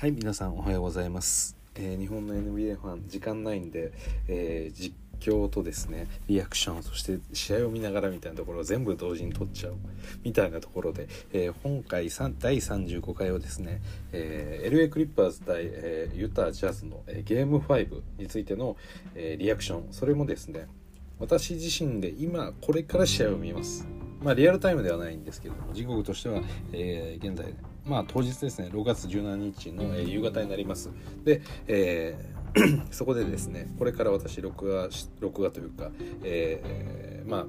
はい、皆さんおはようございます。日本の NBA ファン、時間ないんで、実況とですね、リアクション、そして試合を見ながらみたいなところを全部同時に撮っちゃうみたいなところで、今回第35回をですね、LA クリッパーズ対、ユタジャズの、ゲーム5についての、リアクション、それもですね、私自身で今これから試合を見ます。リアルタイムではないんですけれども、時刻としては、現在、当日ですね、6月17日の、夕方になります。で、そこでですね、これから私録画というか、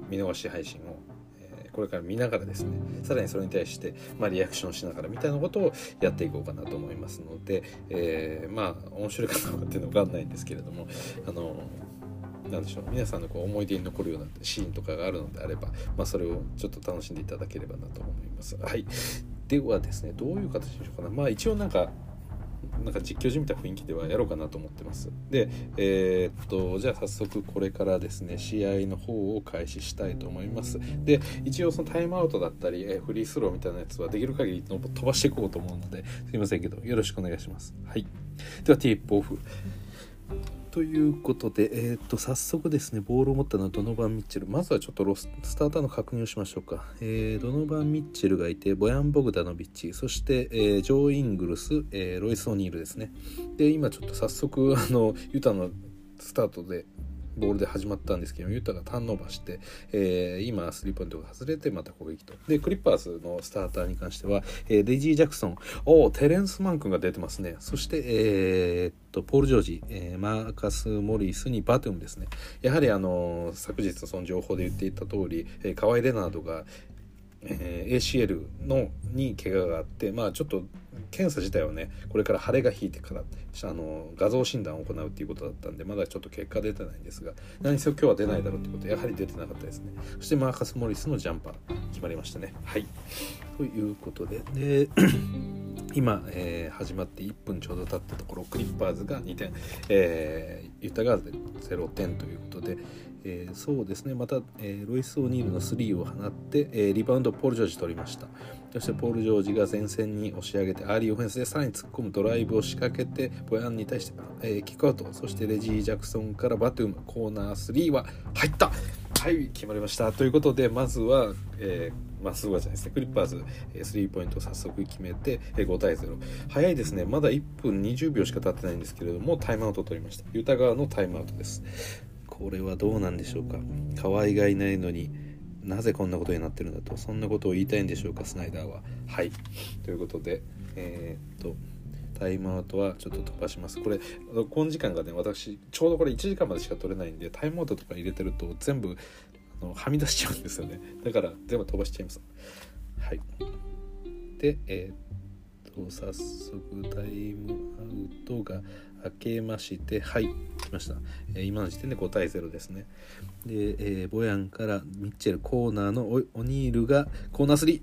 見逃し配信を、これから見ながらですね、さらにそれに対して、リアクションしながらみたいなことをやっていこうかなと思いますので、面白いかなっていうのは分かんないんですけれども、なんでしょう、皆さんの思い出に残るようなシーンとかがあるのであれば、それをちょっと楽しんでいただければなと思います。はい、ではですね、どういう形でしょうかな。一応なんか実況じみた雰囲気ではやろうかなと思ってます。で、じゃあ早速これからですね、試合の方を開始したいと思います。で、一応そのタイムアウトだったり、フリースローみたいなやつはできる限り飛ばしていこうと思うので、すいませんけどよろしくお願いします。はい。ではティープオフ。ということで、早速ですね、ボールを持ったのはドノバン・ミッチェル。まずはちょっとスターターの確認をしましょうか。ドノバン・ミッチェルがいて、ボヤン・ボグダノビッチ、そして、ジョー・イングルス、ロイス・オニールですね。で、今ちょっと早速ユタのスタートでボールで始まったんですけど、ユタがターンオーバーして、今スリーポイントが外れてまた攻撃と。で、クリッパーズのスターターに関しては、デイジー・ジャクソン、テレンス・マン君が出てますね。そして、ポール・ジョージ、マーカス・モリスにバトゥムですね。やはり昨日その情報で言っていた通り、川井レナードが、ACL に怪我があって、ちょっと検査自体はね、これから腫れが引いてから画像診断を行うということだったんで、まだちょっと結果出てないんですが、何せ今日は出ないだろうということで、やはり出てなかったですね。そしてマーカス・モリスのジャンパー決まりましたね。はい、ということで、で今、始まって1分ちょうど経ったところ、クリッパーズが2点、ユタが0点ということで、そうですね、また、ロイス・オニールの3を放って、リバウンドをポール・ジョージ取りました。そしてポール・ジョージが前線に押し上げてアーリーオフェンスでさらに突っ込むドライブを仕掛けて、ボヤンに対して、キックアウト。そしてレジー・ジャクソンからバトゥーム、コーナー3は入った。はい、決まりました。ということで、まずは、クリッパーズ、スリーポイントを早速決めて、5対0。早いですね。まだ1分20秒しか経ってないんですけれども、タイムアウトを取りました。ユタ側のタイムアウトです。これはどうなんでしょうか。河合がいないのになぜこんなことになってるんだと、そんなことを言いたいんでしょうか、スナイダーは。はい、ということで、タイムアウトはちょっと飛ばします。これ録音時間がね、私ちょうどこれ1時間までしか取れないんで、タイムアウトとか入れてると全部はみ出しちゃうんですよね。だから全部飛ばしちゃいます。はい、で、早速タイムアウトが明けまして、はい、来ました。今の時点で5対0ですね。で、ボヤンからミッチェル、コーナーのオニールがコーナー3、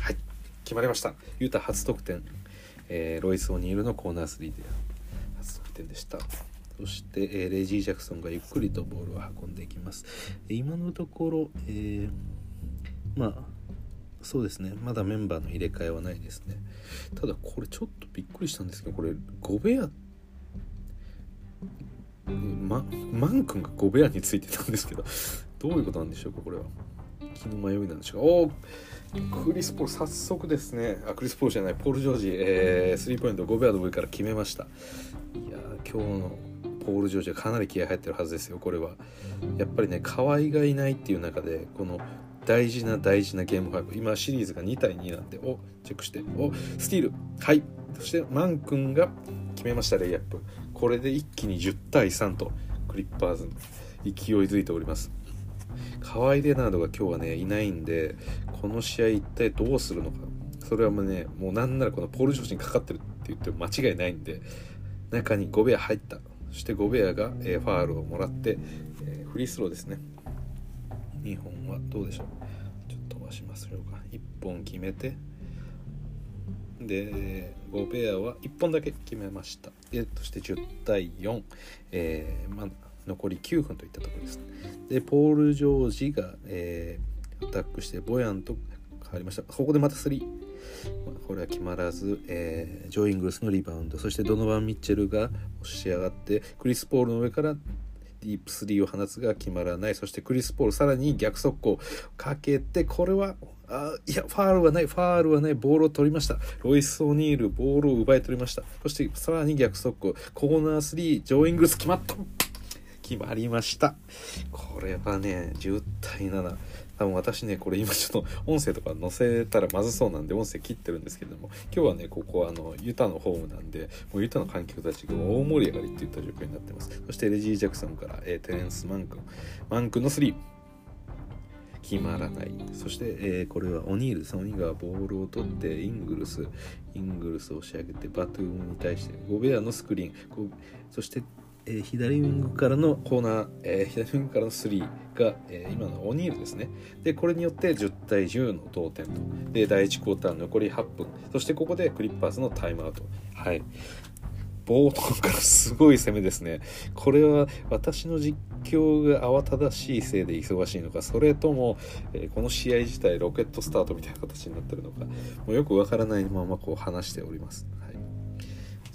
はい、決まりました。ユタ初得点、ロイス・オニールのコーナー3で初得点でした。そして、レジー・ジャクソンがゆっくりとボールを運んでいきます。今のところ、そうですね、まだメンバーの入れ替えはないですね。ただこれちょっとびっくりしたんですけど、これゴベア、マン君がゴベアについてたんですけど、どういうことなんでしょうか。これは気の迷いなんでしょうか。クリス・ポール、早速ですね、クリス・ポールじゃない、ポール・ジョージ、スリーポイントゴベアの上から決めました。いや、今日のポール・ジョージはかなり気合入ってるはずですよ。これはやっぱりね、河合がいないっていう中で、この大事なゲーム5、今シリーズが2対2なんで、チェックして、スティール、はい、そしてマン君が決めました。レイアップ、これで一気に10対3とクリッパーズ勢いづいております。河合レナードが今日はねいないんで、この試合一体どうするのか。それはもうね、もうなんならこのポール・ジョージにかかってるって言っても間違いないんで、中にゴベア入った。そしてゴベアが、ファールをもらって、フリースローですね。2本はどうでしょう、ちょっと飛ばしましょうか。1本決めて、でゴベアは1本だけ決めました。そして10対4、残り9分といったところですね。でポール・ジョージが、アタックして、ボヤンと変わりました。ここでまた3、これは決まらず、ジョー・イングルスのリバウンド、そしてドノバン・ミッチェルが押し上がってクリス・ポールの上からディープスリーを放つが決まらない。そしてクリス・ポールさらに逆速攻をかけて、これはファールはないボールを取りました。ロイス・オニールボールを奪い取りました。そしてさらに逆速攻コーナー3、ジョー・イングルス決まりました。これはね10対7、多分私ねこれ今ちょっと音声とか載せたらまずそうなんで音声切ってるんですけども、今日はねここはユタのホームなんで、もうユタの観客たちが大盛り上がりっていった状況になってます。そしてレジー・ジャクソンから、テレンス・マン君のスリー決まらない。そして、これはオニールがボールを取ってイングルスを押し上げてバトゥームに対してゴベアのスクリーン、そして左ウィングからのコーナー、左ウィングからのスリーが、今のオニールですね。でこれによって10対10の同点と。で第1クォーター残り8分、そしてここでクリッパーズのタイムアウト。はい、冒頭からすごい攻めですね。これは私の実況が慌ただしいせいで忙しいのか、それとも、この試合自体ロケットスタートみたいな形になってるのか、もうよくわからないままこう話しております。はい、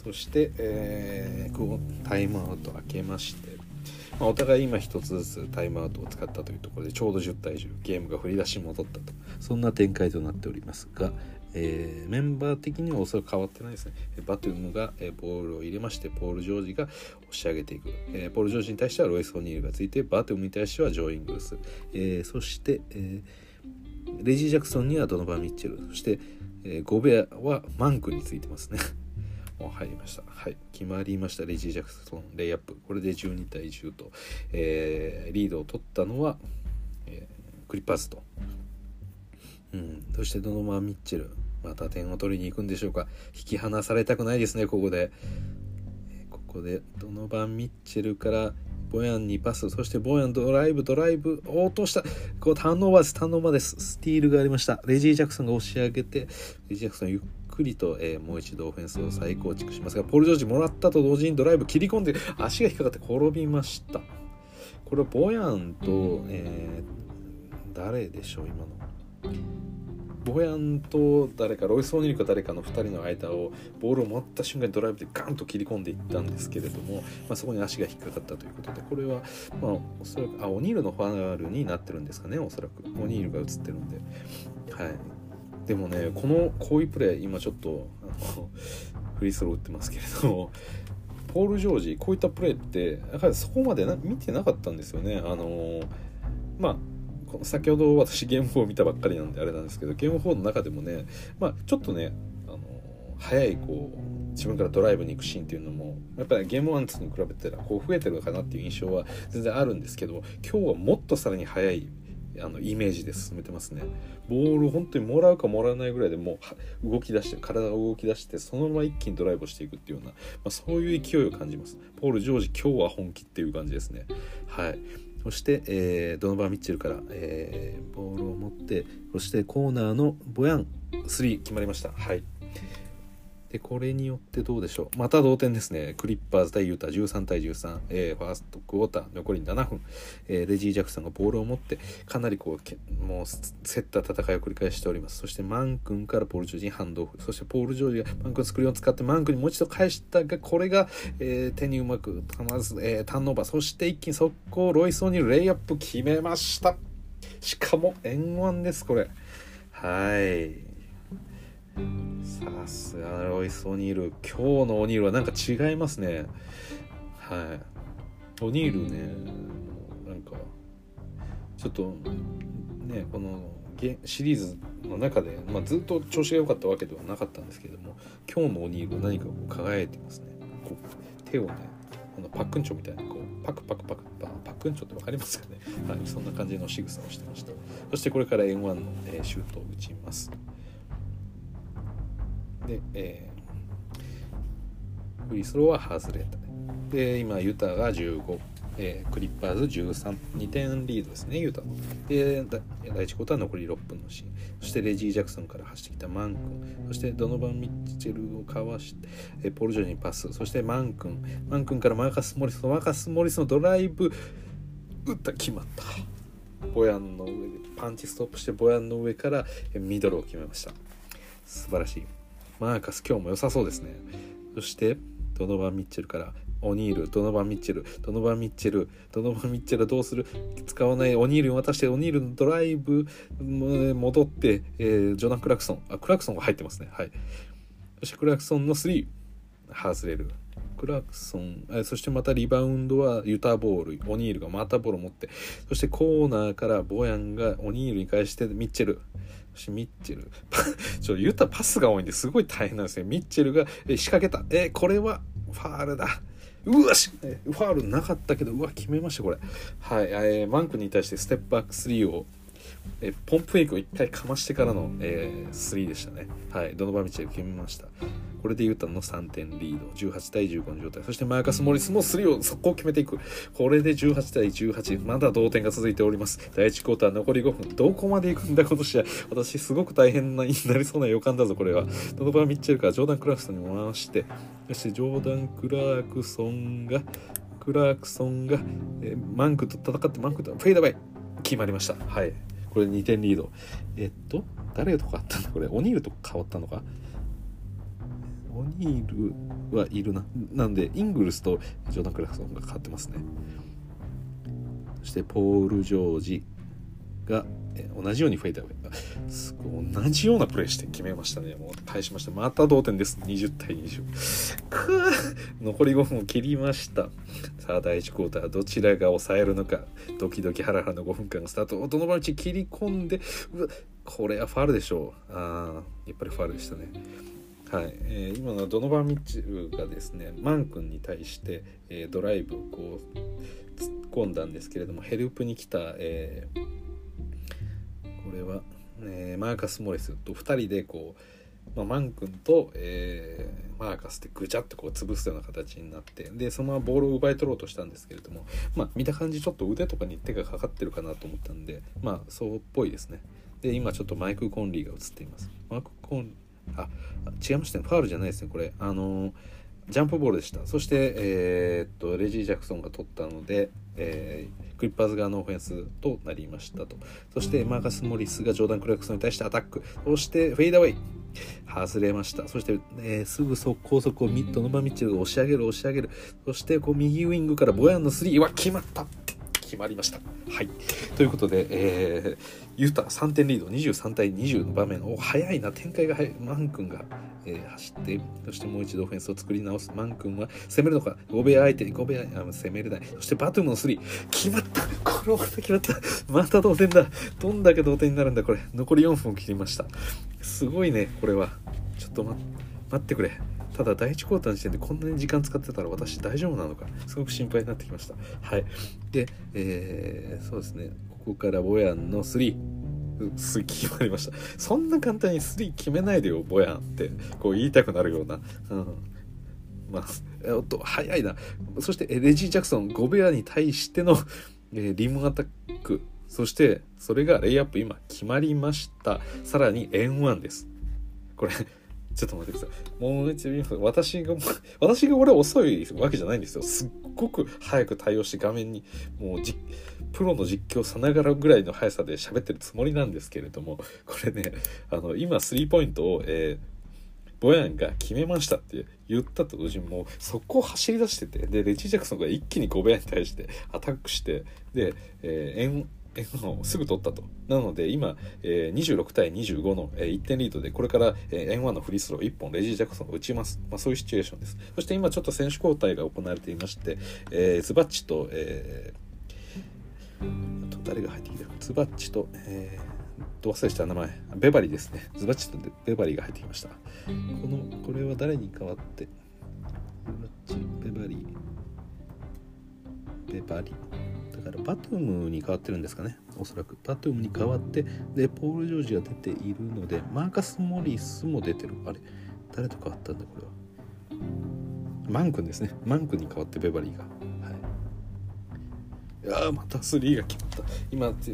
そして、タイムアウト明けまして、お互い今一つずつタイムアウトを使ったというところでちょうど10対10、ゲームが振り出しに戻ったと、そんな展開となっておりますが、メンバー的にはおそらく変わってないですね。バトゥムが、ボールを入れまして、ポール・ジョージが押し上げていく、ポール・ジョージに対してはロイス・オニールがついて、バトゥムに対してはジョー・イングルス、そして、レジー・ジャクソンにはドノバン・ミッチェル、そして、ゴベアはマンクについてますね。もう入りました。はい、決まりました。レジー・ジャクソンレイアップ、これで12対10と、リードを取ったのは、クリッパーズと、そしてドノバン・ミッチェルまた点を取りに行くんでしょうか。引き離されたくないですね。ここでドノバン・ミッチェルからボヤンにパス、そしてボヤンドライブ落とした、こうターンオーバーです。スティールがありました。レジー・ジャクソンが押し上げて、レジー・ジャクソンゆっくりと、もう一度オフェンスを再構築しますが、ポール・ジョージもらったと同時にドライブ切り込んで足が引っかかって転びました。これはボヤンと、誰でしょう、今のボヤンと誰かロイス・オニールか誰かの2人の間をボールを持った瞬間にドライブでガンと切り込んでいったんですけれども、そこに足が引っかかったということで、これは、おそらくオニールのファウルになってるんですかね。おそらくオニールが映ってるんで、はい、でもねこういうプレー今ちょっとフリースロー打ってますけれども、ポール・ジョージこういったプレーってやはりそこまで見てなかったんですよね。先ほど私ゲーム4を見たばっかりなんであれなんですけど、ゲーム4の中でもね、ちょっとね早い自分からドライブに行くシーンっていうのもやっぱりゲーム1、2に比べたら増えてるかなっていう印象は全然あるんですけど、今日はもっとさらに早いイメージで進めてますね。ボールを本当にもらうかもらわないぐらいでもう動き出して、体が動き出して、そのまま一気にドライブをしていくっていうような、そういう勢いを感じます。ポール・ジョージ今日は本気っていう感じですね。はい、そして、ドノバン・ミッチェルから、ボールを持って、そしてコーナーのボヤン3決まりました。はい、でこれによってどうでしょう、また同点ですね。クリッパーズ対ユータ13対13、ファーストクォーター残り7分、レジー・ジャクソンがボールを持って、かなりもう競った戦いを繰り返しております。そしてマン君からポール・ジョージにハンドオフ、そしてポール・ジョージがマン君のスクリーンを使ってマン君にもう一度返したが、これが、手にうまくたまず、ターンオーバー、そして一気に速攻ロイス・オニールレイアップ決めました。しかも N1 です。これはいさすがロイス・オニール、今日のオニールはなんか違いますね。はい、オニールね、なんかちょっとねこのシリーズの中で、ずっと調子が良かったわけではなかったんですけども、今日のオニール何か輝いてますね。手をねパックンチョみたいなパックンチョって分かりますかね。はい、そんな感じの仕草をしてました。そしてこれから N1 のシュートを打ちます。でフリースローは外れた。で今ユタが15、クリッパーズ13、2点リードですねユタの。で第1クォーター残り6分のシーン、そしてレジー・ジャクソンから走ってきたマン君、そしてドノバン・ミッチェルをかわして、ポール・ジョージにパス、そしてマン君からマーカス・モリスのドライブ打った、決まった。ボヤンの上でパンチストップして、ボヤンの上からミドルを決めました。素晴らしい。マーカス今日も良さそうですね。そしてドノバン・ミッチェルからオニール、ドノバン・ミッチェルどうする、使わないオニールに渡して、オニールのドライブ戻って、ジョナン・クラクソン、クラクソンが入ってますね、はい。そしてクラクソンの3外れる。クラクソン、そしてまたリバウンドはユタボール、オニールがまたボールを持って、そしてコーナーからボヤンがオニールに返してミッチェル、ユタパスが多いんですごい大変なんですね。ミッチェルが仕掛けた、これはファールだ、うわし、ファールなかったけど、うわ決めましたこれ、はい。マンクに対してステップバック3を、ポンプフェイクを1回かましてからの、3でしたね、はい。ドノバン・ミッチェル決めました。これでユタの3点リード、18対15の状態。そしてマーカス・モリスも3を速攻決めていく。これで18対18、まだ同点が続いております。第1クォーター残り5分、どこまで行くんだこの試合、私すごく大変なになりそうな予感だぞこれは。ドノバン・ミッチェルからジョーダン・クラークソンに回して、そしてジョーダン・クラークソンが、マンクと戦って、マンクとフェイダーバイ決まりました、はい。これ2点リード。誰と変わったんだこれ、オニールと変わったのか。オニールはいるな。なんでイングルスとジョーダン・クラクソンが変わってますね。そしてポール・ジョージが同じようにフェイダーウェイ、すごい同じようなプレーして決めましたね。もう返しました。また同点です。20対20。残り5分を切りました。さあ第1クォーターどちらが抑えるのか、ドキドキハラハラの5分間がスタート。ドノバン・ミッチェル切り込んで、これはファウルでしょう。やっぱりファウルでしたね、はい。今のドノバン・ミッチェルがですね、マン君に対して、ドライブをこう突っ込んだんですけれども、ヘルプに来た、これは、マーカス・モリスと2人でこう、マン君と、マーカスってぐちゃっとこう潰すような形になって、でそのままボールを奪い取ろうとしたんですけれども、見た感じちょっと腕とかに手がかかってるかなと思ったんで、そうっぽいですね。で今ちょっとマイク・コンリーが映っています。マイク・コン違いましたね、ファウルじゃないですねこれ、ジャンプボールでした。そして、レジー・ジャクソンが取ったので、クリッパーズ側のオフェンスとなりましたと。そしてマーカス・モリスがジョーダン・クラクソンに対してアタック、そしてフェイダーウェイ外れました。そして、すぐ速攻速攻ミッドノバ・ミッチェルが押し上げる。そしてこう右ウイングからボヤンの3は決まりました、はい。ということで、ユタ3点リード、23対20の場面を、早いな展開が早い。マン君が、走って、そしてもう一度オフェンスを作り直す。マン君は攻めるのか、ゴベア相手に攻めれない。そしてバトゥムの3決まった。これまた決まった。また同点だ。どんだけ同点になるんだこれ。残り4分を切りました。すごいねこれは。ちょっと待ってくれ。ただ第1クォーターの時点でこんなに時間使ってたら私大丈夫なのか、すごく心配になってきました、はい。で、そうですね、ここからボヤンの3決まりました。そんな簡単に3決めないでよボヤンってこう言いたくなるような、早いな。そしてレジー・ジャクソンゴベアに対しての、リムアタック、そしてそれがレイアップ今決まりました。さらにエンワンです。これちょっと待ってください。もう一度、私が俺遅いわけじゃないんですよ。すっごく早く対応して、画面にもうプロの実況さながらぐらいの速さで喋ってるつもりなんですけれども、これね、今スリーポイントを、ボヤンが決めましたって言ったと同時にもう速攻走り出してて、でレジー・ジャクソンが一気にゴベアに対してアタックして、で、すぐ取ったと。なので今、26対25の、1点リードで、これから、N1 のフリースロー1本レジー・ジャクソンが打ちます、そういうシチュエーションです。そして今ちょっと選手交代が行われていまして、ズバッチと、あと誰が入ってきたか、ズバッチと、忘れした名前、ベバリですね。ズバッチとベバリが入ってきました。これは誰に代わって、ズバッチ、ベバリバトゥムに変わってるんですかね、おそらく。バトゥムに変わって、でポール・ジョージが出ているので、マーカス・モリスも出てる。あれ誰と変わったんだこれは。マン君ですね。マン君に変わってベバリーが、はい。また3が決まった。今ちょっ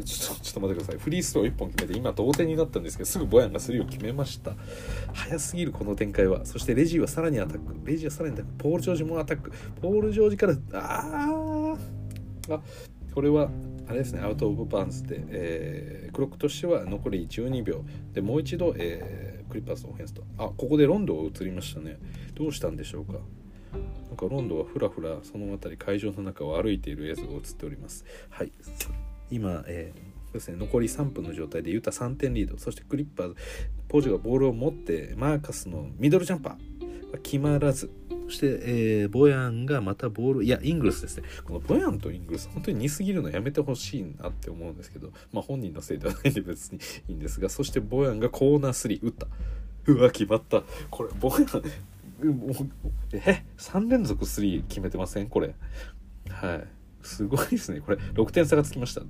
と待ってください。フリースロー1本決めて今同点になったんですけど、すぐボヤンが3を決めました。早すぎるこの展開は。そしてレジーはさらにアタック、ポール・ジョージもアタック、からこれはあれですね、アウトオブバウンズで、クロックとしては残り12秒で、もう一度、クリッパーズのオフェンスと。あ、ここでロンドンが映りましたね。どうしたんでしょうか。なんかロンドンはふらふらその辺り会場の中を歩いている映像が映っております。はい、今、ですね、残り3分の状態でユタ3点リード。そしてクリッパーズポジがボールを持ってマーカスのミドルジャンパーは決まらず、そして、ボヤンがまたボール、いやイングルスですね。このボヤンとイングルス本当に似すぎるのやめてほしいなって思うんですけど、まあ本人のせいではないんで別にいいんですが、そしてボヤンがコーナー3打った。うわ決まった。これボヤン3連続3決めてませんこれ。はい、すごいですね。これ6点差がつきました。こ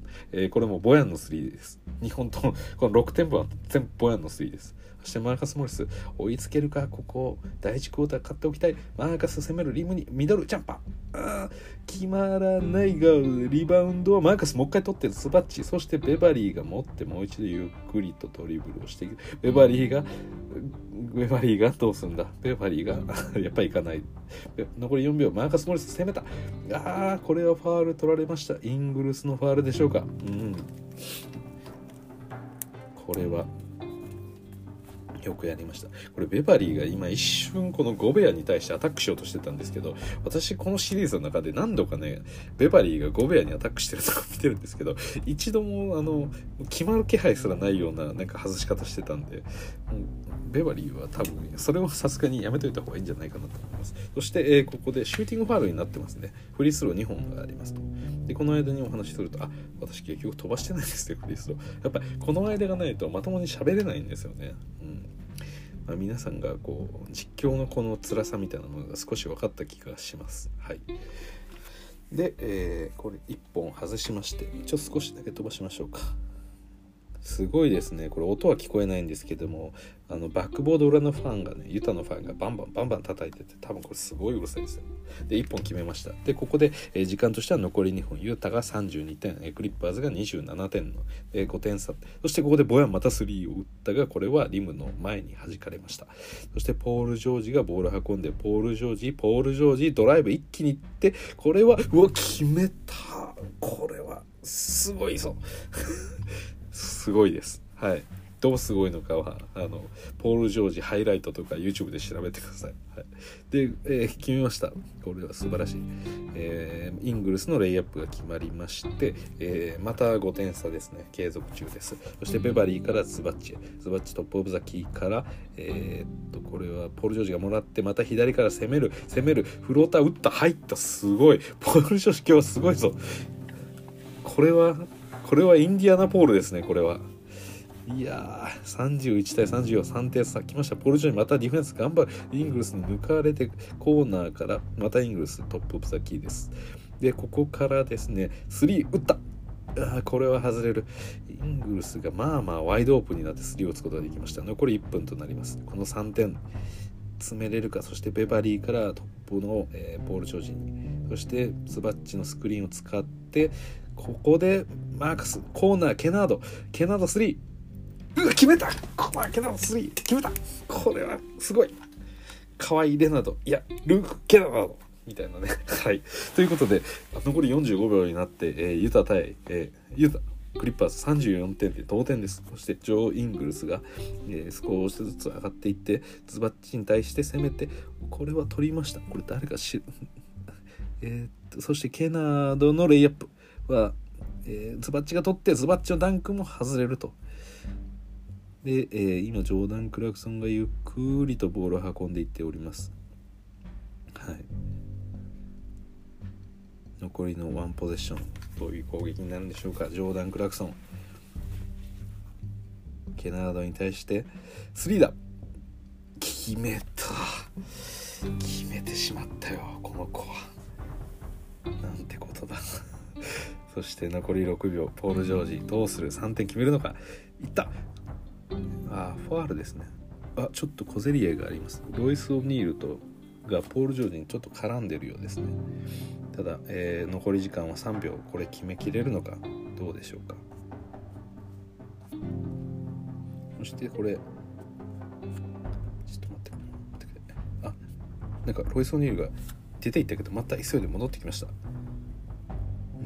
れもボヤンの3です。日本ともこの6点分は全部ボヤンの3です。そしてマーカス・モリス追いつけるか。ここ第1クォーター買っておきたい。マーカス攻めるリムにミドルジャンパー、決まらないがリバウンドはマーカスもう一回取ってる。スバッチ。そしてベバリーが持ってもう一度ゆっくりとドリブルをしていく。ベバリーがどうすんだ。ベバリーがやっぱりいかない。残り4秒。マーカス・モリス攻めた。あー、これはファール取られました。イングルスのファールでしょうか。うん。これはよくやりました。これベバリーが今一瞬このゴベアに対してアタックしようとしてたんですけど、私このシリーズの中で何度かねベバリーがゴベアにアタックしてるとこ見てるんですけど、一度も決まる気配すらないようななんか外し方してたんで、ベバリーは多分それはさすがにやめといた方がいいんじゃないかなと思います。そして、ここでシューティングファウルになってますね。フリースロー2本がありますと。でこの間にお話しすると、あ、私結局飛ばしてないですねフリースロー。やっぱりこの間がないとまともに喋れないんですよね。まあ、皆さんがこう実況のこの辛さみたいなのが少し分かった気がします。はい、で、これ1本外しまして一応少しだけ飛ばしましょうか。すごいですね。これ音は聞こえないんですけども、バックボード裏のファンがね、ユタのファンがバンバンバンバン叩いてて、多分これすごいうるさいですよ。で1本決めました。でここで、時間としては残り2分。ユタが32点、クリッパーズが27点の、5点差。そしてここでボヤンまた3を打ったが、これはリムの前に弾かれました。そしてポール・ジョージがボール運んで、ポール・ジョージドライブ一気にいって、これはうわ決めた。これはすごいぞすごいです。はい。どうすごいのかはポール・ジョージハイライトとか YouTube で調べてください。はい、で、決めました。これは素晴らしい。イングルスのレイアップが決まりまして、また5点差ですね。継続中です。そしてベバリーからズバッチ、トップオブザキーから、これはポール・ジョージがもらってまた左から攻めるフローター打った、入った、すごい。ポール・ジョージ今日すごいぞ。これはインディアナポールですね。これはいやー、31対34、3点差きました。ポール・ジョージまたディフェンス頑張る。イングルスに抜かれてコーナーからまたイングルストップオブザキーです。でここからですね3打った。これは外れる。イングルスがまあまあワイドオープンになって3を打つことができました。残り1分となります。この3点詰めれるか。そしてベバリーからトップの、ポール・ジョージに、そしてスバッチのスクリーンを使って、ここでマーカスコーナー、ケナード3、うわ決めた。ケナード3決めた。これはすごい。かわいいレナード、いやルーク・ケナードみたいなねはいということで残り45秒になって、ユタ対、クリッパーズ34点で同点です。そしてジョー・イングルスが、少しずつ上がっていって、ズバッチに対して攻めて、これは取りました。これ誰か知るそしてケナードのレイアップは、ズバッチが取って、ズバッチのダンクも外れると。で、今ジョーダン・クラクソンがゆっくりとボールを運んでいっております。はい、残りのワンポゼッション、どういう攻撃になるんでしょうか。ジョーダン・クラクソン、ケナードに対してスリーだ、決めてしまったよこの子は、なんてことだそして残り6秒、ポール・ジョージどうする。3点決めるのか。いった。ファールですね。ちょっと小競り合いがあります。ロイス・オニールとがポール・ジョージにちょっと絡んでるようですね。ただ、残り時間は3秒。これ決めきれるのかどうでしょうか。そしてこれちょっと待ってくれ。なんかロイス・オニールが出ていったけどまた急いで戻ってきました。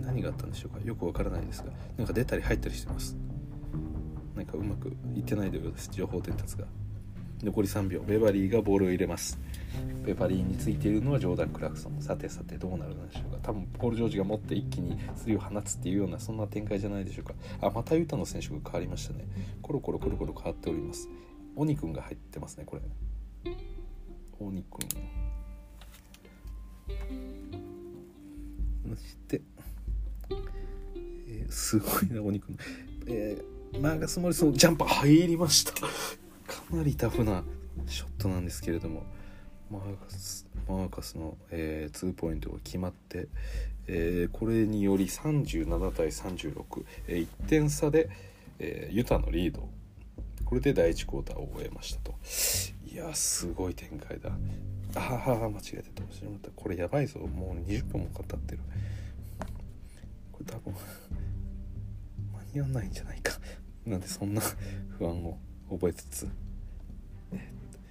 何があったんでしょうか、よくわからないですが、なんか出たり入ったりしてます。なんかうまくいってないようです、情報伝達が。残り3秒、ベバリーがボールを入れます。ベバリーについているのはジョーダン・クラクソン。さてさてどうなるのでしょうか。多分ポール・ジョージが持って一気にスリーを放つっていうようなそんな展開じゃないでしょうか。あ、またユタの選手が変わりましたね。コロコロコロコロ変わっております。オニ君が入ってますね。これオニ君、そして、すごいなオニ君、マーガス・モリスのジャンパー入りました。かなりタフなショットなんですけれども、マーカスの、2ポイントが決まって、これにより37対36、1点差で、ユタのリード、これで第1クォーターを終えましたと。いやすごい展開だ。間違えてた。これやばいぞ、もう20分も経ってる。これ多分間に合わないんじゃないかなんで、そんな不安を覚えつつ、ち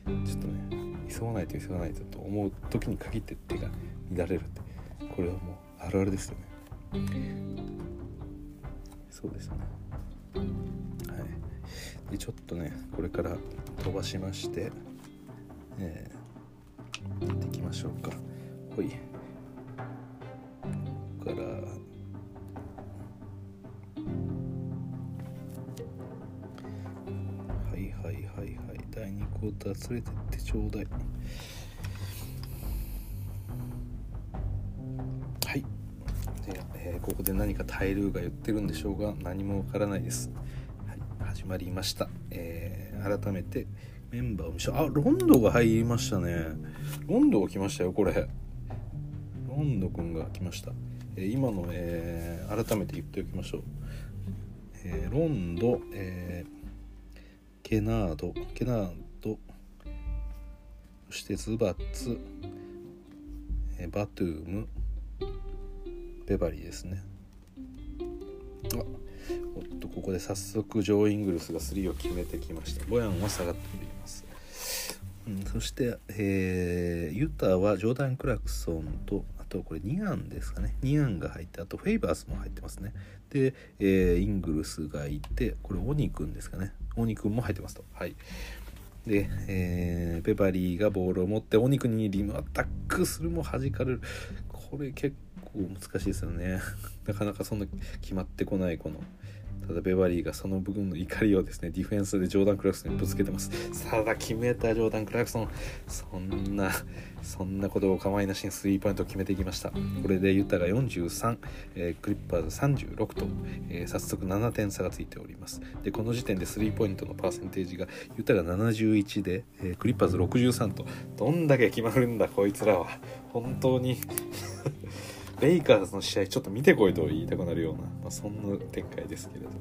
ょっとね、急がないとと思う時に限って手が乱れるって、これはもうあるあるですよね。そうですね、はい。でちょっとねこれから飛ばしまして、やっていきましょうか。ほい、ここから第2クォーター連れてってちょうだい。はい、で、ここで何かタイルーが言ってるんでしょうが、何もわからないです。はい、始まりました。改めてメンバーを見せ、ロンドが入りましたね。ロンドが来ましたよ。これロンド君が来ました。今の、改めて言っておきましょう。ロンド、ケナード、そしてズバッツ、バトゥーム、ベバリーですね。ここで早速ジョー・イングルスが3を決めてきました。ボヤンは下がっております。そして、ユタはジョーダン・クラクソンと、あとこれニアンですかね。ニアンが入って、あとフェイバースも入ってますね。で、イングルスがいて、これオニ君ですかね。オニ君も入ってますと。はい。で、ベバリーがボールを持ってオニ君にリムアタックするも弾かれる。これ結構難しいですよね。なかなかそんな決まってこないこの。ただベバリーがその部分の怒りをですね、ディフェンスでジョーダン・クラクソンにぶつけてます。さあ決めたジョーダン・クラクソン、そんなことを構いなしにスリーポイントを決めていきました。これでユタが43、クリッパーズ36と、早速7点差がついております。でこの時点でスリーポイントのパーセンテージがユタが71で、クリッパーズ63と、どんだけ決まるんだこいつらは、本当にレイカーズの試合ちょっと見てこいと言いたくなるような、そんな展開ですけれども。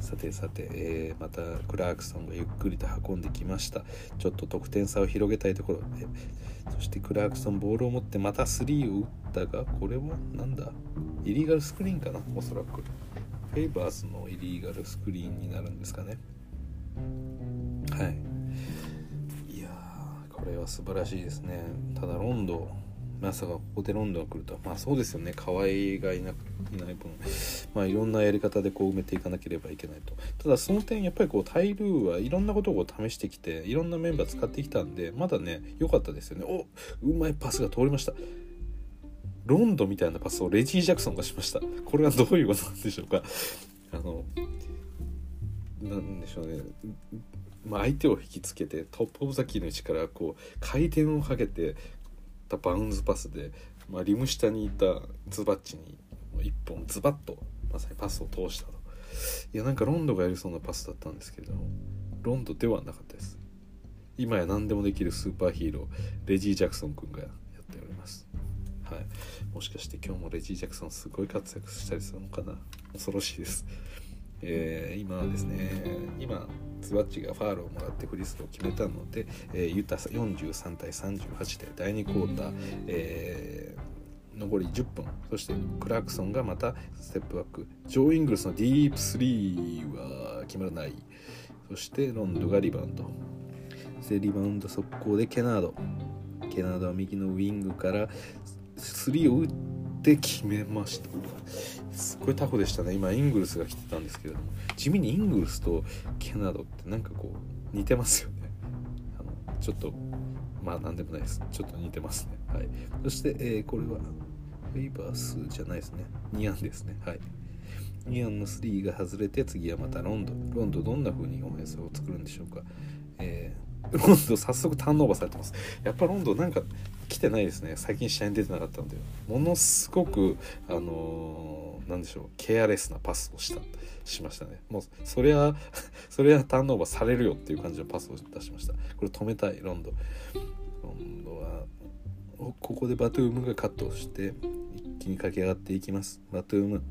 さて、またクラークソンがゆっくりと運んできました。ちょっと得点差を広げたいところで、そしてクラークソンボールを持ってまたスリーを打ったが、これもなんだ、イリーガルスクリーンかな、おそらくフェイバースのイリーガルスクリーンになるんですかね。はい、いやこれは素晴らしいですね。ただロンドン、まさかここでロンドンが来るとは、そうですよね。河合がいない分、いろんなやり方でこう埋めていかなければいけないと。ただその点やっぱりこうタイルーはいろんなことをこう試してきて、いろんなメンバー使ってきたんで、まだね良かったですよね。うまいパスが通りました。ロンドンみたいなパスをレジー・ジャクソンがしました。これはどういうことなんでしょうか。なんでしょうね、相手を引きつけてトップオブザキーの位置からこう回転をかけてバウンズパスで、リム下にいたズバッチに一本ズバッとまさにパスを通したと。いやなんかロンドがやりそうなパスだったんですけれども、ロンドではなかったです。今や何でもできるスーパーヒーローレジー・ジャクソン君がやっております。はい、もしかして今日もレジー・ジャクソンすごい活躍したりするのかな、恐ろしいです。今ズバッチがファールをもらってフリースローを決めたので、ユタ43対38で第2クォーター、残り10分。そしてクラークソンがまたステップバック、ジョー・イングルスのディープ3は決まらない。そしてロンドがリバウンド、そしてリバウンド速攻でケナードは右のウィングから3を打って決めました。すごいタフでしたね。今イングルスが来てたんですけれども、地味にイングルスとケナードってなんかこう似てますよね。ちょっとまあ何でもないです、ちょっと似てますね。はい。そして、これはフェイバースじゃないですね、ニアンですね。はい。ニアンの3が外れて、次はまたロンド。ロンドどんな風にオフェンスを作るんでしょうか。ロンド早速ターンオーバーされてます。やっぱロンドなんか来てないですね。最近試合に出てなかったので、ものすごくなんでしょう、ケアレスなパスをしましたね。もうそれはターンオーバーされるよっていう感じのパスを出しました。これ止めたいロンド。ロンドはここでバトゥームがカットして一気に駆け上がっていきます。バトゥーム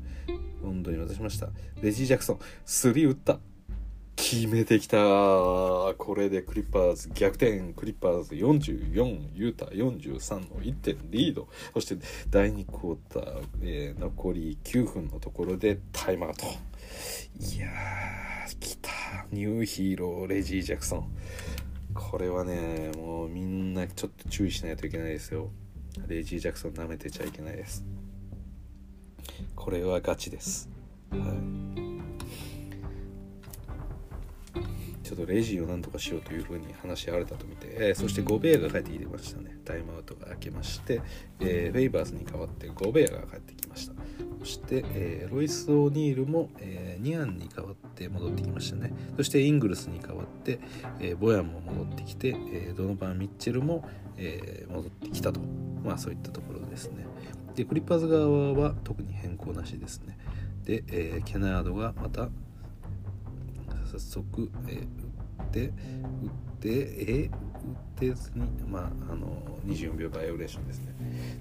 ロンドに渡しました。レジー・ジャクソン3打った。決めてきた。これでクリッパーズ逆転。クリッパーズ44、ユータ43の1点リード。そして第2クォーター、残り9分のところでタイムアウト。いやー、来たニューヒーローレジー・ジャクソン。これはね、もうみんなちょっと注意しないといけないですよ。レジー・ジャクソン舐めてちゃいけないです。これはガチです、はい。ちょっとレジーを何とかしようというふうに話し合われたと見て、そしてゴベアが帰ってきてましたね。タイムアウトが明けまして、フェイバーズに代わってゴベアが帰ってきました。そして、ロイス・オニールも、ニアンに代わって戻ってきましたね。そしてイングルスに代わって、ボヤンも戻ってきて、ドノバン・ミッチェルも、戻ってきたと、まあそういったところですね。でクリッパーズ側は特に変更なしですね。で、ケナードがまた早速、打ってずに、まあ24秒バイオレーションですね。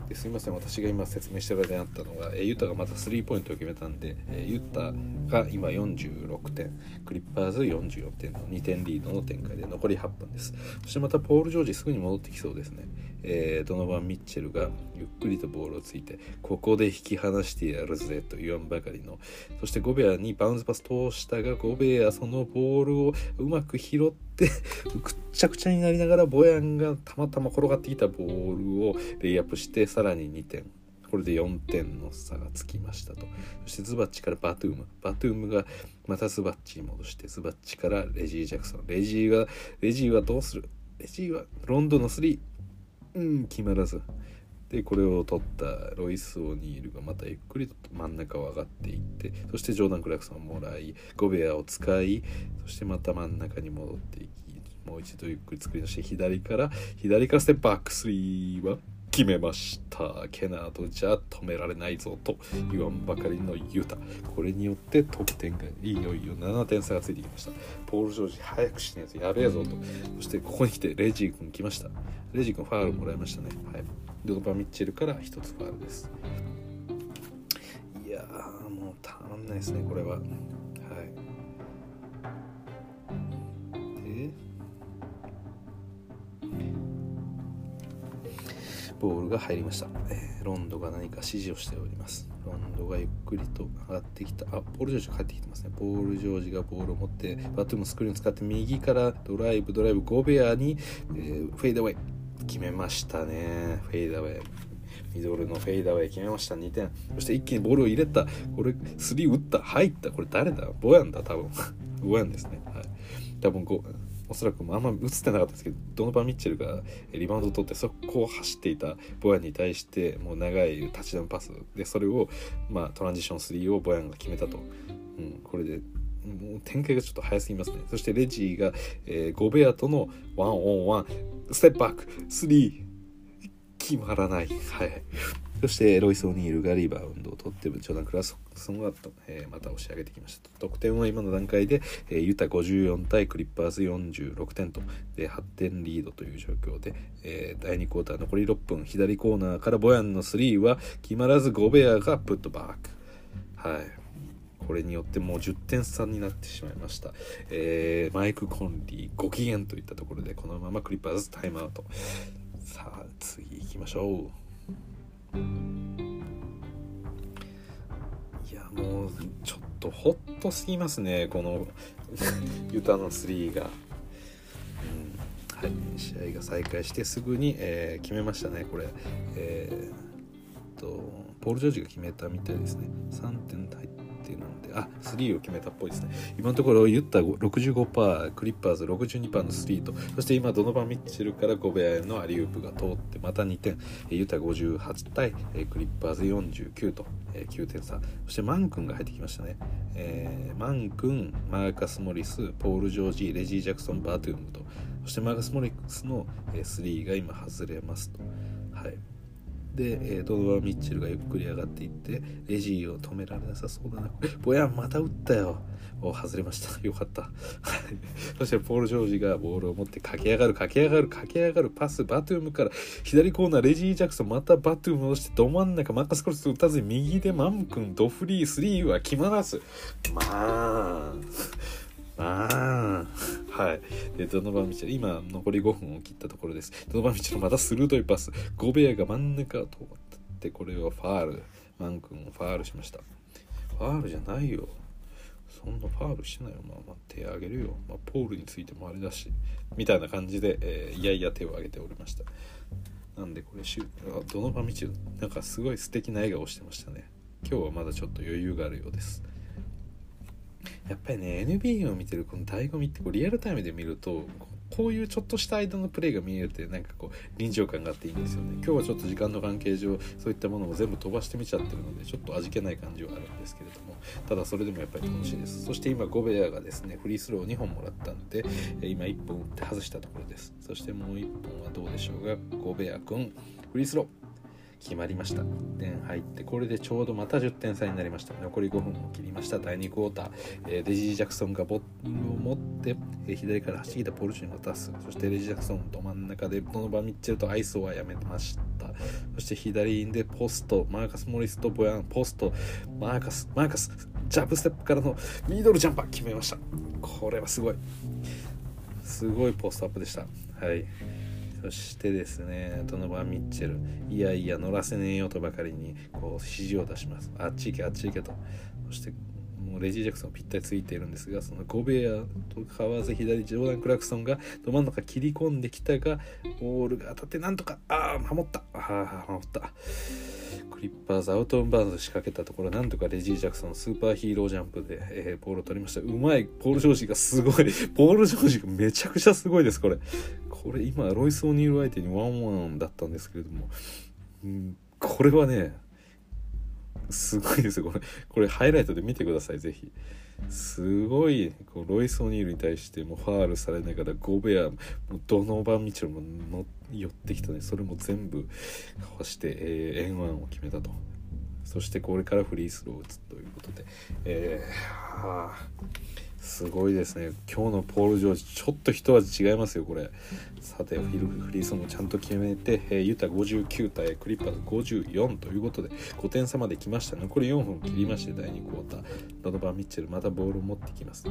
ですいません、私が今説明してる間にあったのが、ユタがまたスリーポイントを決めたんで、ユタが今46点、クリッパーズ44点の2点リードの展開で残り8分です。そしてまたポール・ジョージすぐに戻ってきそうですね。ドノバン・ミッチェルがゆっくりとボールをついて、ここで引き離してやるぜと言わんばかりの。そしてゴベアにバウンズパス通したが、ゴベアそのボールをうまく拾ってくっちゃくちゃになりながら、ボヤンがたまたま転がってきたボールをレイアップして、さらに2点、これで4点の差がつきましたと。そしてズバッチからバトゥームがまたズバッチに戻して、ズバッチからレジー・ジャクソン、レジーはどうする、レジーはロンドンの3、決まらず。でこれを取ったロイス・オニールがまたゆっくりと真ん中を上がっていって、そしてジョーダン・クラクソンをもらい、ゴベアを使い、そしてまた真ん中に戻っていき、もう一度ゆっくり作り出して、左からステップバックスリーは決めました。ケナードじゃ止められないぞと言わんばかりのユタ、これによって得点がいよいよ7点差がついてきました。ポール・ジョージ早くしないとやべえぞと。そしてここに来てレジー君来ました。レジー君ファールもらいましたね、はい。ドノバン・ミッチェルから1つファールです。いやー、もうたまんないですね、これは。はい。でボールが入りました、ロンドが何か指示をしております。ロンドがゆっくりと上がってきた。ポール・ジョージが帰ってきてますね。ポール・ジョージがボールを持って、バトゥームスクリーンを使って右からドライブゴベアに、フェイダーウェイ決めましたね。フェイダーウェイ、ミドルのフェイダーウェイ決めました。2点。そして一気にボールを入れた。これ3打った、入った。これ誰だ、ボヤンだ多分ボヤンですね、はい。多分おそらくあんま映ってなかったんですけど、ドノバン・ミッチェルがリバウンドを取って、そこを走っていたボヤンに対してもう長いタッチダウンパスで、それを、まあ、トランジション3をボヤンが決めたと、これでもう展開がちょっと早すぎますね。そしてレジーが、ゴベアとのワンオンワンステップバック3決まらない、はい。そしてロイス・オニールがリバウンドを取って、ジョーダン・クラクソンがまた押し上げてきました。得点は今の段階で、ユタ54対クリッパーズ46点と、で8点リードという状況で、第2クォーター残り6分、左コーナーからボヤンの3は決まらず、ゴベアがプットバック、はい。これによってもう10点差になってしまいました、マイク・コンリーご機嫌といったところで、このままクリッパーズタイムアウト。さあ次行きましょう。いや、もうちょっとホッとすぎますね、このユタの3が、はい。試合が再開してすぐに、決めましたね、これ。ポール・ジョージが決めたみたいですね。3点入っ定なので、あ、3を決めたっぽいですね。今のところユッタ 65%、 クリッパーズ 62% のスリーと、そして今ドノバン・ミッチェルからゴベアへのアリウープが通ってまた2点、ユッタ58対クリッパーズ49と9点差。そしてマン君が入ってきましたね、マン君、マーカス・モリス、ポール・ジョージ、レジー・ジャクソン、バートゥームと、そしてマーカス・モリスの3が今外れますと、はい。でドノバン・ミッチェルがゆっくり上がっていってレジーを止められなさそうだな、ボヤンまた打ったよ、外れましたよかったそしてポール・ジョージがボールを持って駆け上がるパス、バトゥームから左コーナーレジー・ジャクソン、またバトゥームをしてど真ん中、マーカス・コルス打たずに右でマン君ドフリー、スリーは決まらず、はい。でドノバン・ミッチェル、今残り5分を切ったところです。ドノバン・ミッチェルまた鋭いパス、ゴベアが真ん中を通ってこれはファール、マン君をファールしました。ファールじゃないよ、そんなファールしてないよ、まあまあ手を挙げるよ、まあ、ポールについてもあれだしみたいな感じで、いやいや手を挙げておりました。なんでこれドノバン・ミッチェルなんかすごい素敵な笑顔をしてましたね。今日はまだちょっと余裕があるようです。やっぱりね NBA を見てるこの醍醐味ってこうリアルタイムで見るとこういうちょっとした間のプレーが見えるってなんかこう臨場感があっていいんですよね。今日はちょっと時間の関係上そういったものを全部飛ばしてみちゃってるのでちょっと味気ない感じはあるんですけれども、ただそれでもやっぱり楽しいです。そして今ゴベアがですねフリースローを2本もらったんで今1本打って外したところです。そしてもう1本はどうでしょうが、ゴベア君フリースロー決まりました。1点入ってこれでちょうどまた10点差になりました。残り5分を切りました。第2クォーター、レジー・ジャクソンがボールを持って、左から走りたポール・ジョージに渡す。そしてレジー・ジャクソンど真ん中でドノバン・ミッチェルとアイソーはやめてました。そして左でポスト、マーカス・モリスとボヤン、ポスト、マーカスジャンプステップからのミドルジャンパー決めました。これはすごいポストアップでした。はい。そしてですね、ドノバン・ミッチェル、いやいや乗らせねえよとばかりにこう指示を出します。あっち行けあっち行けと。そしてもうレジー・ジャクソンぴったりついているんですが、そのゴベアと川瀬左ジョーダン・クラクソンがど真ん中切り込んできたがボールが当たってなんとか守った。クリッパーズアウトオンバウンド仕掛けたところ、なんとかレジー・ジャクソンスーパーヒーロージャンプで、ボールを取りました。うまい。ポール・ジョージがすごいポール・ジョージがめちゃくちゃすごいです。これ今ロイス・オニール相手にワンワンだったんですけれども、これはねすごいですよ。これハイライトで見てくださいぜひ。すごいこうロイス・オニールに対してもファールされながらゴベアもドノバン・ミッチェルも寄ってきたね。それも全部かわしてエンワンを決めたと。そしてこれからフリースローを打つということで、すごいですね。今日のポール・ジョージちょっと一味違いますよこれ。さてフリースローもちゃんと決めて、ユタ59対クリッパーズ54ということで5点差まで来ましたね。これ4分切りまして第2クォーター、ドノバン・ミッチェルまたボールを持ってきます。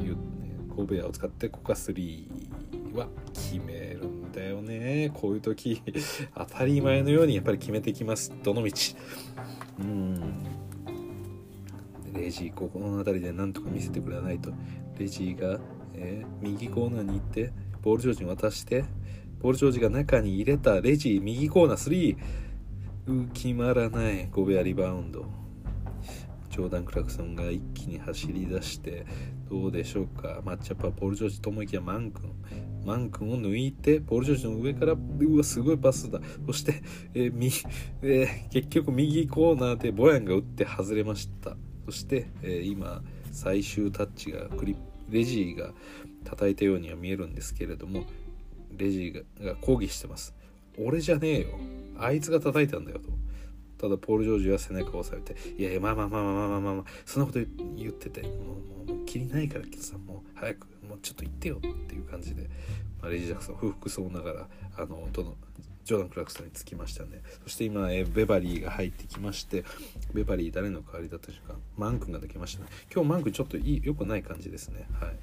ゴベアを使ってここが3は決めるんだよね。こういう時当たり前のようにやっぱり決めてきます。どの道レジーここの辺りでなんとか見せてくれないと。レジーが、右コーナーに行ってボール・ジョージに渡して、ボール・ジョージが中に入れた。レジー右コーナー3決まらない。ゴベアリバウンド、ジョーダン・クラクソンが一気に走り出してどうでしょうか。マッチアップはポール・ジョージと思いきやマン君を抜いてポール・ジョージの上から、うわすごいパスだ。そして、結局右コーナーでボヤンが打って外れました。そして、今最終タッチがレジーが叩いたようには見えるんですけれども、レジーが抗議してます。俺じゃねえよ、あいつが叩いたんだよと。ただポール・ジョージは背中を押されて、いやいやまあそんなこと言っててもう切りないからさ、もう早くもうちょっと言ってよっていう感じで、まあ、レジー・ジャクソン不服そうながらジョーダン・クラクソンにつきましたね。そして今ベバリーが入ってきまして、ベバリー誰の代わりだった瞬間マン君ができましたね。今日マン君ちょっと良くない感じですね。はい。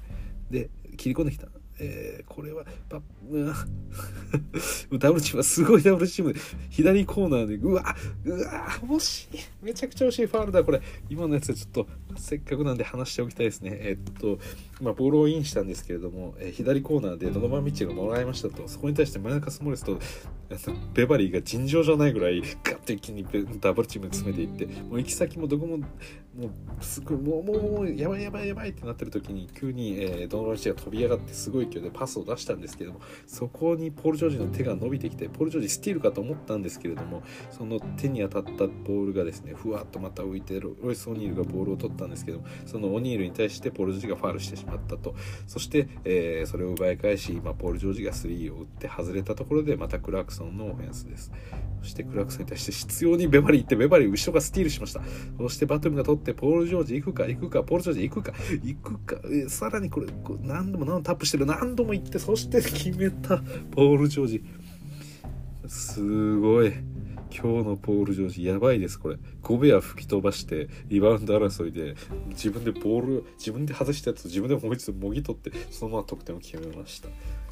で切り込んできた、これはダブルチームはすごいダブルチーム、左コーナーでうわ惜しい、めちゃくちゃ惜しいファウルだこれ。今のやつはちょっとせっかくなんで話しておきたいですね。ボールをインしたんですけれども、左コーナーでドノバン・ミッチェルがもらいましたと。そこに対してマルカス・モレスとベバリーが尋常じゃないぐらいガッと一気にダブルチーム詰めていって、もう行き先もどこももうやばいってなってる時に急に、ドノバン・ミッチェルが飛び上がってすごい勢いでパスを出したんですけれども、そこにポール・ジョージの手が伸びてきて、ポール・ジョージスティールかと思ったんですけれども、その手に当たったボールがですね、ふわっとまた浮いてロイス・オニールがボールを取ったんですけども、そのオニールに対してポール・ジョージがファウルしてしまったと。そして、それを奪い返し、今ポール・ジョージが3を打って外れたところでまたクラークソンのオフェンスです。そしてクラークソンに対して執拗にベバリー行って、ベバリー後ろがスティールしました。そしてバトムが取って、ポール・ジョージ行くか、ポール・ジョージ行くか、さらにこれ何度もタップしてる、何度も行って、そして決めたポール・ジョージ。すごい、今日のポール・ジョージやばいです。これゴベア吹き飛ばしてリバウンド争いで自分でボール、自分で外したやつを自分でもう一度もぎ取って、そのまま得点を決めました。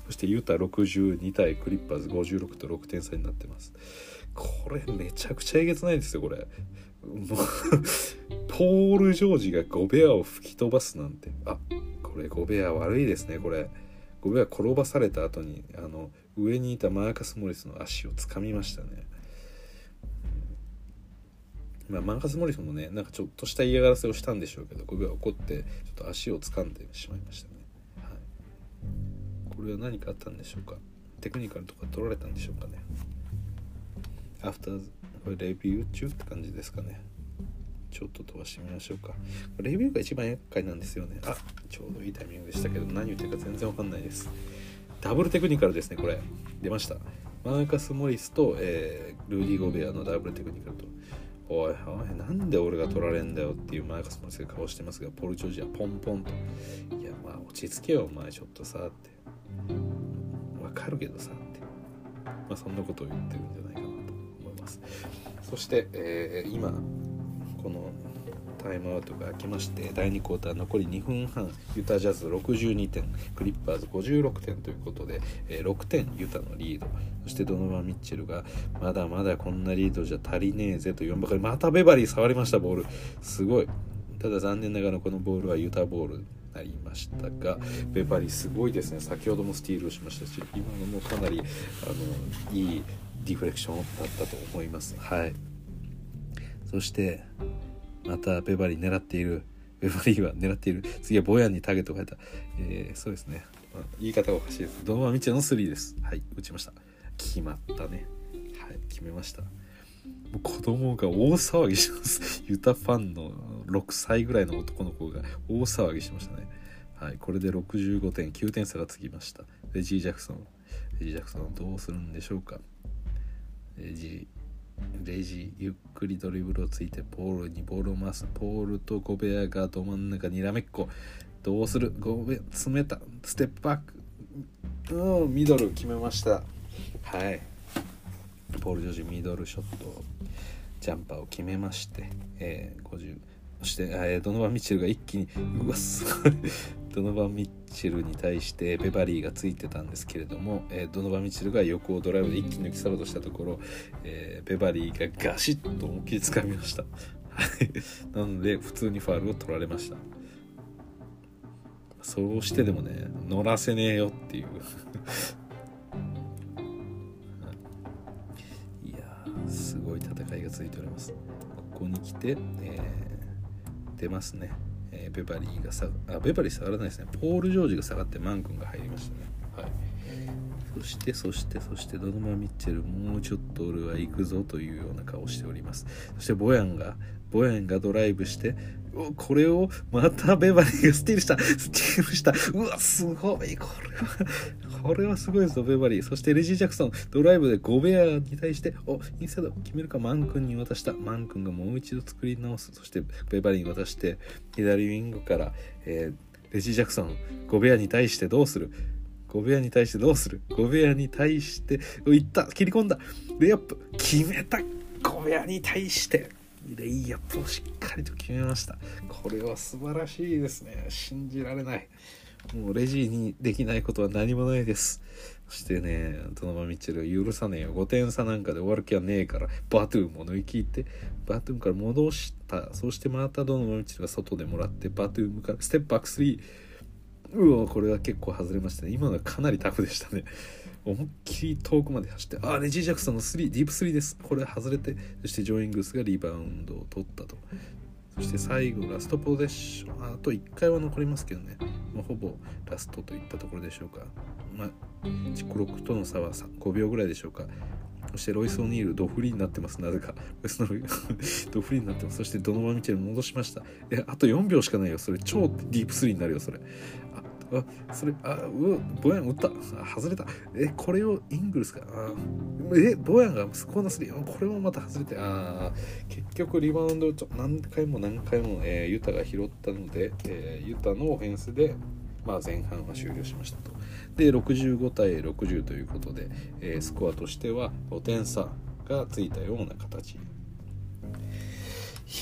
そしてユータ62対クリッパーズ56と6点差になってます。これめちゃくちゃえげつないですよこれポール・ジョージがゴベアを吹き飛ばすなんて、これゴベア悪いですね。これゴベア転ばされた後に上にいたマーカス・モリスの足を掴みましたね。マーカス・モリスもね、なんかちょっとした嫌がらせをしたんでしょうけど、ゴベア怒ってちょっと足を掴んでしまいましたね、はい、これは何かあったんでしょうか。テクニカルとか取られたんでしょうかね。アフターズこれレビュー中って感じですかね。ちょっと飛ばしてみましょうか。レビューが一番厄介なんですよね。ちょうどいいタイミングでしたけど、何言ってるか全然わかんないです。ダブルテクニカルですね。これ出ました、マーカス・モリスと、ルーディ・ゴベアのダブルテクニカルと。おいなんで俺が取られんだよっていうマーカス・モリスが顔してますが、ポール・ジョージはポンポンと、いや落ち着けよお前ちょっとさって、わかるけどさって、そんなことを言ってるんじゃないかなと思います。そして、今このタイムアウトが明けまして、第2クォーター残り2分半、ユタジャズ62点クリッパーズ56点ということで、6点ユタのリード。そしてドノバン・ミッチェルがまだまだこんなリードじゃ足りねえぜと4ばかり、またベバリー触りました。ボールすごい、ただ残念ながらこのボールはユタボールになりましたが、ベバリーすごいですね。先ほどもスティールをしましたし、今のもかなりいいディフレクションだったと思います。はい。そしてまたベバリー狙っている、ベバリーは狙っている、次はボヤンにターゲットを変えた、そうですね、言い方がおかしいです。ドノバン・ミッチェルの3です。はい、打ちました。決まったね。はい、決めました。もう子供が大騒ぎします。ユタファンの6歳ぐらいの男の子が大騒ぎしましたね。はい、これで65点9点差がつきました。レジー・ジャクソン、レジー・ジャクソンどうするんでしょうか。レイジゆっくりドリブルをついてポールにボールを回す。ポールとゴベアがど真ん中にらめっこ、どうする、ゴベア詰めた、ステップバック、ミドル決めました。はい、ポール・ジョージミドルショット、ジャンパーを決めまして、50。そして、ドノバン・ミッチェルが一気にドノバン・ミッチェルに対してベバリーがついてたんですけれども、ドノバン・ミッチェルが横をドライブで一気に抜き去ろうとしたところ、ベバリーがガシッと思いっきり掴みました。なので普通にファウルを取られました。そうしてでもね、乗らせねえよっていういやすごい戦いが続いております。ここに来て、出ますね、ベバリー下がらないですね。ポール・ジョージが下がってマン君が入りましたね。はい。そしてドノバン・ミッチェルもうちょっと俺は行くぞというような顔をしております。そしてボヤンがドライブして、これをまたベバリーがスティールした。すごい、これはすごいですよベバリー。そしてレジー・ジャクソンドライブでゴベアに対して、インサイド決めるか、マン君に渡した。マン君がもう一度作り直す。そしてベバリーに渡して、左ウィングから、レジー・ジャクソンゴベアに対してどうする。ゴベアに対していった、切り込んだ、レイアップ決めた。ゴベアに対してレイアップをしっかりと決めました。これは素晴らしいですね。信じられない。もうレジにできないことは何もないです。そしてね、ドノバミッチェル許さねえよ、5点差なんかで終わる気はねえから、バトゥーンも抜きってバトゥーンから戻した。そしてまたドノバミッチェルが外でもらって、バトゥーンからステップバック3。うお、これは結構外れましたね。今のはかなりタフでしたね。思いっきり遠くまで走って、レジー・ジャクソンの3、ディープ3です。これ外れて、そしてジョー・イングスがリバウンドを取ったと。そして最後ラストポゼッション、あと1回は残りますけどね、ほぼラストといったところでしょうか。クロックとの差は5秒ぐらいでしょうか。そしてロイス・オニールドフリーになってます。なぜかロイス・オニールドフリーになってます。そしてドノバン・ミッチェル戻しました。あと4秒しかないよ。それ超ディープ3になるよ。ボヤン打った。外れた。これをイングルスか。ボヤンがスコアの3、これもまた外れて、結局リバウンドを何回も、ユタが拾ったので、ユタのオフェンスで、前半は終了しましたと。で、65対60ということで、スコアとしては5点差がついたような形。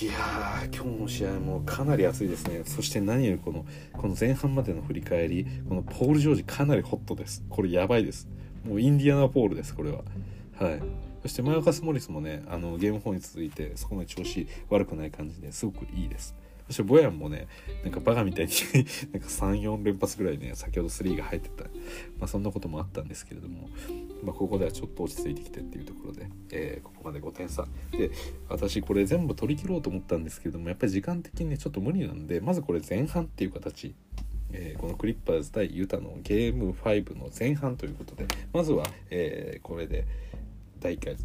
いやー、今日の試合もかなり熱いですね。そして何よりこの前半までの振り返り、このポール・ジョージかなりホットです。これやばいです。もうインディアナポールです、これは。はい。そしてマイカス・モリスもね、ゲーム4に続いてそこまで調子悪くない感じですごくいいです。そしてボヤンもね、なんかバカみたいに3、4連発ぐらいね、先ほど3が入ってた、そんなこともあったんですけれども、ここではちょっと落ち着いてきてっていうところで、ここまで5点差で、私これ全部取り切ろうと思ったんですけれども、やっぱり時間的にねちょっと無理なんで、まずこれ前半っていう形、このクリッパーズ対ユタのゲーム5の前半ということで、まずは、これで第1回、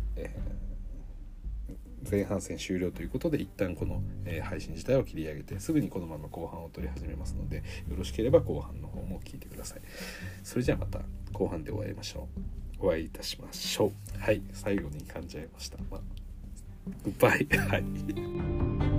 前半戦終了ということで、一旦この配信自体を切り上げて、すぐにこのまま後半を取り始めますので、よろしければ後半の方も聞いてください。それじゃあまた後半でお会いしましょう。お会いいたしましょう。はい、最後に噛んじゃいました。グッバイ。はい。